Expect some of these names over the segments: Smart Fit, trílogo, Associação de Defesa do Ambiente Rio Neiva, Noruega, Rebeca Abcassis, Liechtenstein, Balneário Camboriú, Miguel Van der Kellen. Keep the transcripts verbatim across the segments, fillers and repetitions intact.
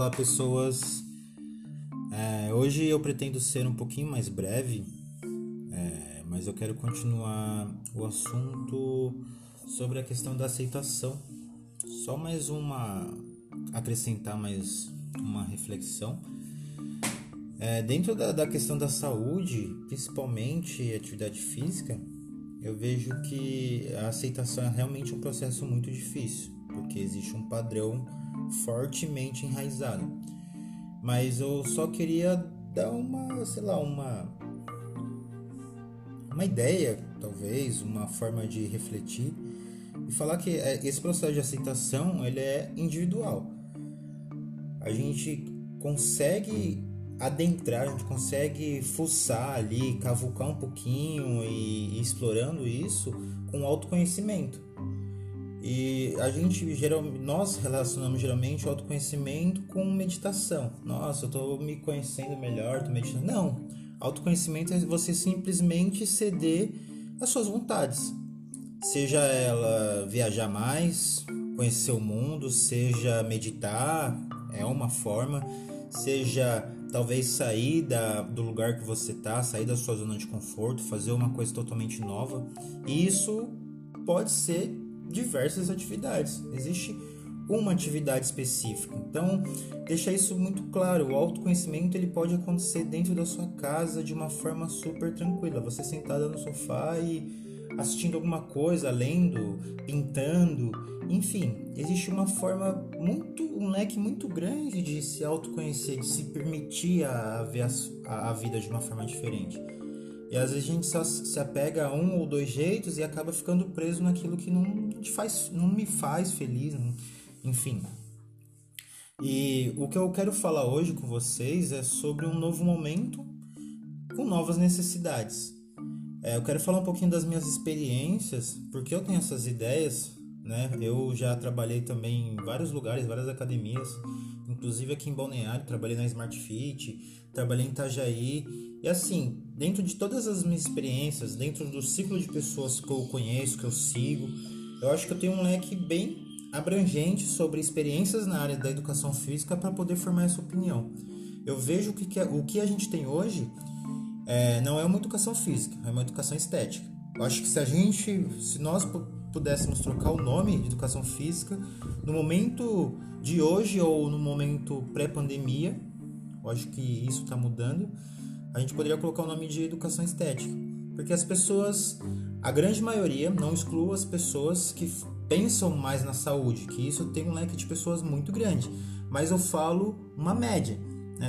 Olá pessoas, é, hoje eu pretendo ser um pouquinho mais breve, é, mas eu quero continuar o assunto sobre a questão da aceitação, só mais uma, acrescentar mais uma reflexão. É, dentro da, da questão da saúde, principalmente atividade física, eu vejo que a aceitação é realmente um processo muito difícil, porque existe um padrão fortemente enraizado. Mas eu só queria dar uma, sei lá, uma, uma ideia, talvez, uma forma de refletir e falar que esse processo de aceitação ele é individual. A gente consegue adentrar, a gente consegue fuçar ali, cavucar um pouquinho e, e explorando isso com autoconhecimento. E a gente, geral, nós relacionamos geralmente o autoconhecimento com meditação. Nossa, eu tô me conhecendo melhor, tô meditando. Não, autoconhecimento é você simplesmente ceder às suas vontades. Seja ela viajar mais, conhecer o mundo, seja meditar, é uma forma, seja talvez sair da, do lugar que você está, sair da sua zona de conforto, fazer uma coisa totalmente nova. E isso pode ser diversas atividades, existe uma atividade específica. Então, deixar isso muito claro, o autoconhecimento ele pode acontecer dentro da sua casa de uma forma super tranquila, você sentada no sofá e assistindo alguma coisa, lendo, pintando, enfim, existe uma forma muito, um leque muito grande de se autoconhecer, de se permitir a ver a, a vida de uma forma diferente. E às vezes a gente só se apega a um ou dois jeitos e acaba ficando preso naquilo que não te faz, não me faz feliz, enfim. E o que eu quero falar hoje com vocês é sobre um novo momento com novas necessidades. É, eu quero falar um pouquinho das minhas experiências, porque eu tenho essas ideias, né? Eu já trabalhei também em vários lugares, várias academias, inclusive aqui em Balneário, trabalhei na Smart Fit, trabalhei em Itajaí. E assim, dentro de todas as minhas experiências, dentro do ciclo de pessoas que eu conheço, que eu sigo, eu acho que eu tenho um leque bem abrangente sobre experiências na área da educação física para poder formar essa opinião. Eu vejo que, que o que a gente tem hoje É, não é uma educação física, é uma educação estética. Eu acho que se a gente, se nós pudéssemos trocar o nome de educação física, no momento de hoje ou no momento pré-pandemia, eu acho que isso está mudando, a gente poderia colocar o nome de educação estética. Porque as pessoas, a grande maioria, não excluo as pessoas que pensam mais na saúde, que isso tem um leque de pessoas muito grande, mas eu falo uma média.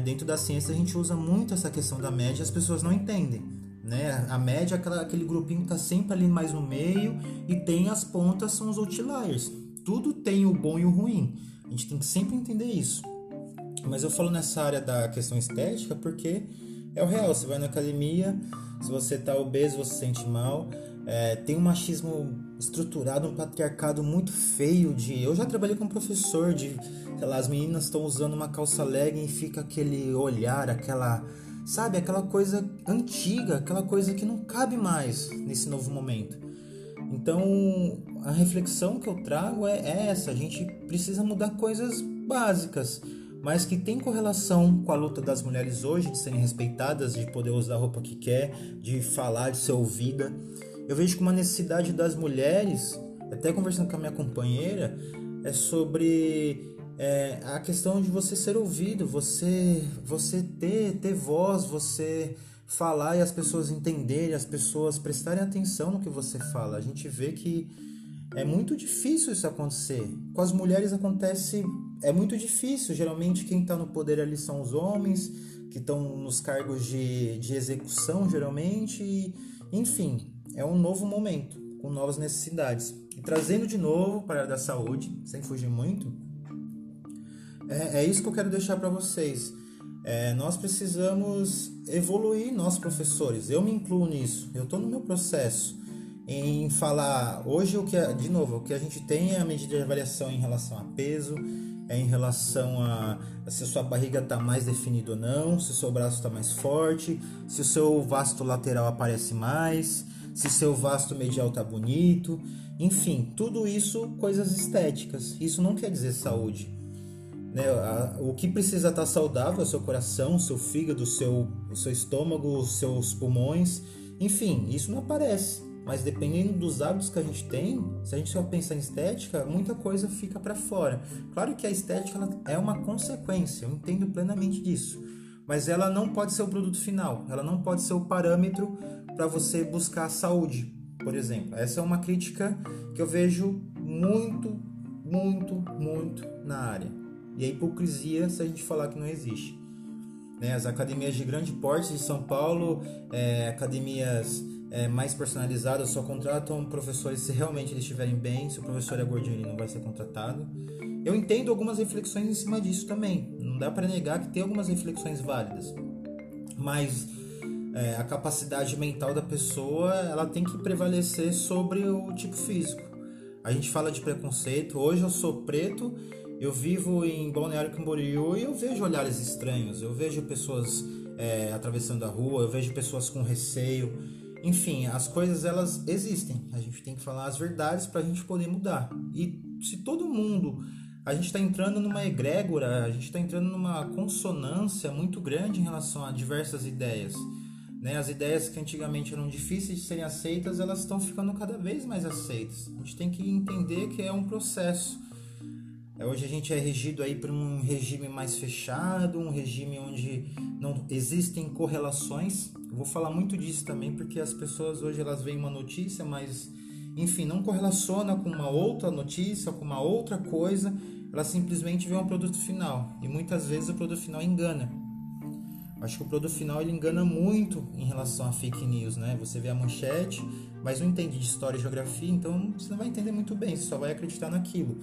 Dentro da ciência a gente usa muito essa questão da média, as pessoas não entendem, né? A média é aquela, aquele grupinho que está sempre ali mais no meio e tem as pontas, são os outliers. Tudo tem o bom e o ruim, a gente tem que sempre entender isso. Mas eu falo nessa área da questão estética porque é o real, você vai na academia, se você está obeso você se sente mal, é, tem um machismo estruturado, um patriarcado muito feio de... Eu já trabalhei com um professor de... Sei lá, as meninas estão usando uma calça legging e fica aquele olhar, aquela... Sabe, aquela coisa antiga, aquela coisa que não cabe mais nesse novo momento. Então, a reflexão que eu trago é, é essa. A gente precisa mudar coisas básicas, mas que tem correlação com a luta das mulheres hoje, de serem respeitadas, de poder usar a roupa que quer, de falar, de ser ouvida. Eu vejo que uma necessidade das mulheres, até conversando com a minha companheira, é sobre é, a questão de você ser ouvido, você, você ter, ter voz, você falar e as pessoas entenderem, as pessoas prestarem atenção no que você fala. A gente vê que é muito difícil isso acontecer. Com as mulheres acontece, é muito difícil. Geralmente quem está no poder ali são os homens, que estão nos cargos de, de execução geralmente, e, enfim... É um novo momento, com novas necessidades. E trazendo de novo para a área da saúde, sem fugir muito, é, é isso que eu quero deixar para vocês. É, nós precisamos evoluir, nós professores. Eu me incluo nisso, eu estou no meu processo em falar... Hoje, o que é, de novo, o que a gente tem é a medida de avaliação em relação a peso, é em relação a se a sua barriga está mais definida ou não, se o seu braço está mais forte, se o seu vasto lateral aparece mais... se seu vasto medial tá bonito, enfim, tudo isso coisas estéticas. Isso não quer dizer saúde. Né, a, o que precisa estar saudável é o seu coração, o seu fígado, o seu, o seu estômago, os seus pulmões, enfim, isso não aparece. Mas dependendo dos hábitos que a gente tem, se a gente só pensar em estética, muita coisa fica para fora. Claro que a estética ela é uma consequência, eu entendo plenamente disso, mas ela não pode ser o produto final, ela não pode ser o parâmetro para você buscar a saúde, por exemplo. Essa é uma crítica que eu vejo muito, muito, muito na área. E a hipocrisia se a gente falar que não existe. Né? As academias de grande porte de São Paulo, é, academias é, mais personalizadas, só contratam professores se realmente eles estiverem bem. Se o professor é gordinho, ele não vai ser contratado. Eu entendo algumas reflexões em cima disso também. Não dá para negar que tem algumas reflexões válidas. Mas é, a capacidade mental da pessoa ela tem que prevalecer sobre o tipo físico. A gente fala de preconceito. Hoje eu sou preto. Eu vivo em Balneário Camboriú e eu vejo olhares estranhos, eu vejo pessoas é, atravessando a rua, eu vejo pessoas com receio, enfim, as coisas elas existem, a gente tem que falar as verdades para a gente poder mudar. E se todo mundo, a gente está entrando numa egrégora, a gente está entrando numa consonância muito grande em relação a diversas ideias, né? As ideias que antigamente eram difíceis de serem aceitas, elas estão ficando cada vez mais aceitas. A gente tem que entender que é um processo. Hoje a gente é regido aí por um regime mais fechado, um regime onde não existem correlações. Eu vou falar muito disso também, porque as pessoas hoje elas veem uma notícia, mas enfim, não correlaciona com uma outra notícia, com uma outra coisa, ela simplesmente vê um produto final. E muitas vezes o produto final engana. Acho que o produto final ele engana muito em relação a fake news, né? Você vê a manchete, mas não entende de história e geografia, então você não vai entender muito bem, você só vai acreditar naquilo.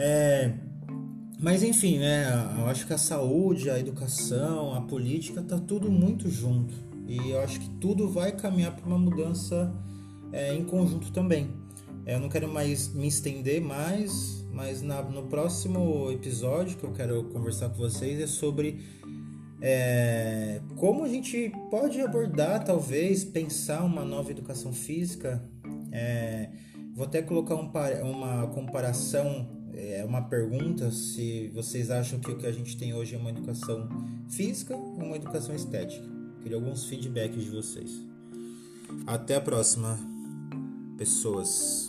É, mas enfim, né, eu acho que a saúde, a educação, a política, tá tudo muito junto. E eu acho que tudo vai caminhar para uma mudança é, em conjunto também. É, eu não quero mais me estender mais, mas na, no próximo episódio que eu quero conversar com vocês é sobre é, como a gente pode abordar, talvez, pensar uma nova educação física. É, vou até colocar um, uma comparação. É uma pergunta se vocês acham que o que a gente tem hoje é uma educação física ou uma educação estética. Queria alguns feedbacks de vocês. Até a próxima, pessoas.